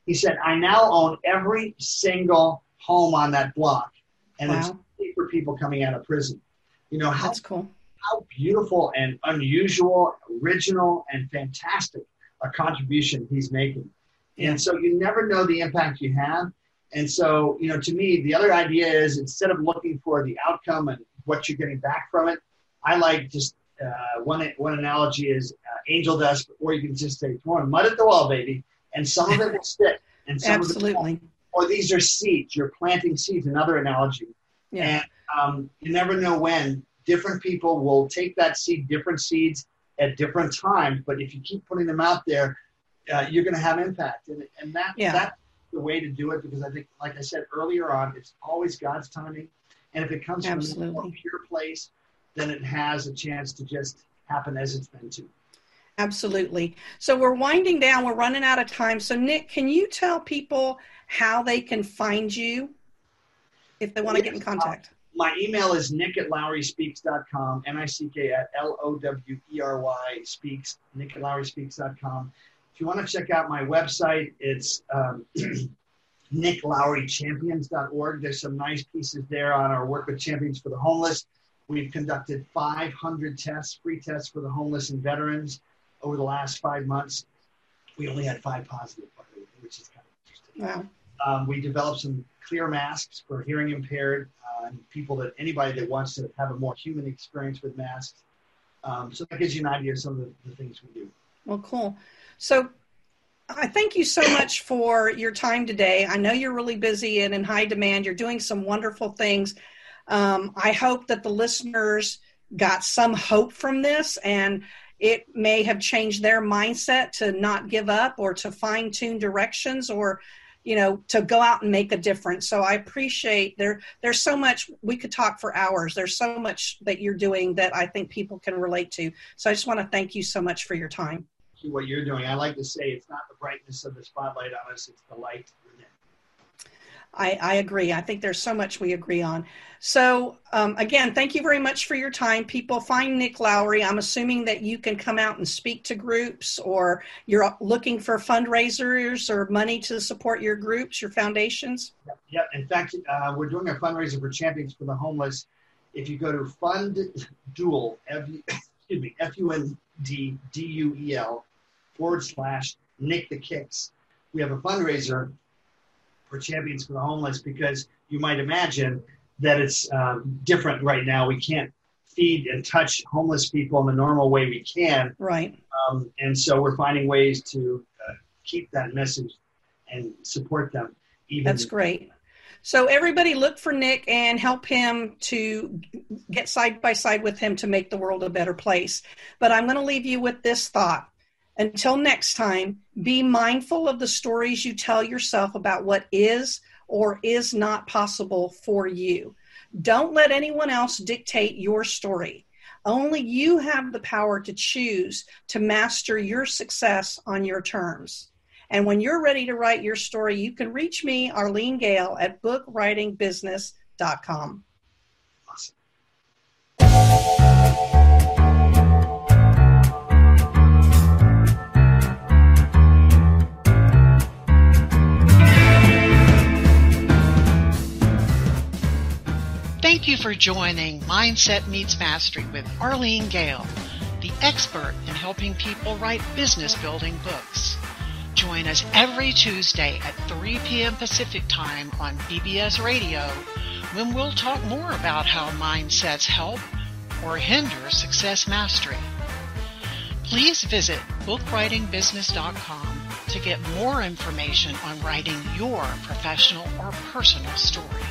He said, "I now own every single home on that block." And wow. It's for people coming out of prison. You know, how, that's cool. How beautiful and unusual, original, and fantastic a contribution he's making. And so you never know the impact you have. And so, you know, to me, the other idea is, instead of looking for the outcome and what you're getting back from it, I like just uh, one one analogy is uh, angel dust, or you can just say, throw mud at the wall, baby, and some of it will stick. And some absolutely. Of it or these are seeds. You're planting seeds, another analogy. Yeah. And um, you never know when different people will take that seed, different seeds, at different times, but if you keep putting them out there, uh, you're going to have impact. And, and that, yeah. that's the way to do it, because I think, like I said earlier on, it's always God's timing. And if it comes absolutely. From a more pure place, then it has a chance to just happen as it's meant to. Absolutely. So we're winding down. We're running out of time. So Nick, can you tell people how they can find you if they want to yes. get in contact? Uh, My email is nick at lowry speaks dot com, N I C K at L O W E R Y speaks, nick at lowry speaks dot com. If you want to check out my website, it's um, nick lowry champions dot org. There's some nice pieces there on our work with Champions for the Homeless. We've conducted five hundred tests, free tests for the homeless and veterans over the last five months. We only had five positive, which is kind of interesting. Wow. Um, we developed some clear masks for hearing impaired uh, and people that anybody that wants to have a more human experience with masks. Um, so that gives you an idea of some of the, the things we do. Well, cool. So I thank you so much for your time today. I know you're really busy and in high demand. You're doing some wonderful things. Um, I hope that the listeners got some hope from this, and it may have changed their mindset to not give up, or to fine tune directions, or you know, to go out and make a difference. So I appreciate there. There's so much, we could talk for hours. There's so much that you're doing that I think people can relate to. So I just want to thank you so much for your time. Thank you, what you're doing. I like to say, it's not the brightness of the spotlight on us, it's the light within. I, I agree. I think there's so much we agree on. So um, again, thank you very much for your time. People, find Nick Lowry. I'm assuming that you can come out and speak to groups, or you're looking for fundraisers or money to support your groups, your foundations. Yep. yep. In fact, uh, we're doing a fundraiser for Champions for the Homeless. If you go to fundduel, excuse me, F U N D D U E L forward slash Nick the Kicks, we have a fundraiser for Champions for the Homeless, because you might imagine that it's um, different right now. We can't feed and touch homeless people in the normal way we can. Right. Um, and so we're finding ways to uh, keep that message and support them. Even That's great. So everybody look for Nick and help him to get side by side with him to make the world a better place. But I'm going to leave you with this thought. Until next time, be mindful of the stories you tell yourself about what is or is not possible for you. Don't let anyone else dictate your story. Only you have the power to choose to master your success on your terms. And when you're ready to write your story, you can reach me, Arlene Gale, at book writing business dot com. Awesome. Thank you for joining Mindset Meets Mastery with Arlene Gale, the expert in helping people write business-building books. To join us every Tuesday at three p.m. Pacific Time on B B S Radio, when we'll talk more about how mindsets help or hinder success mastery. Please visit book writing business dot com to get more information on writing your professional or personal story.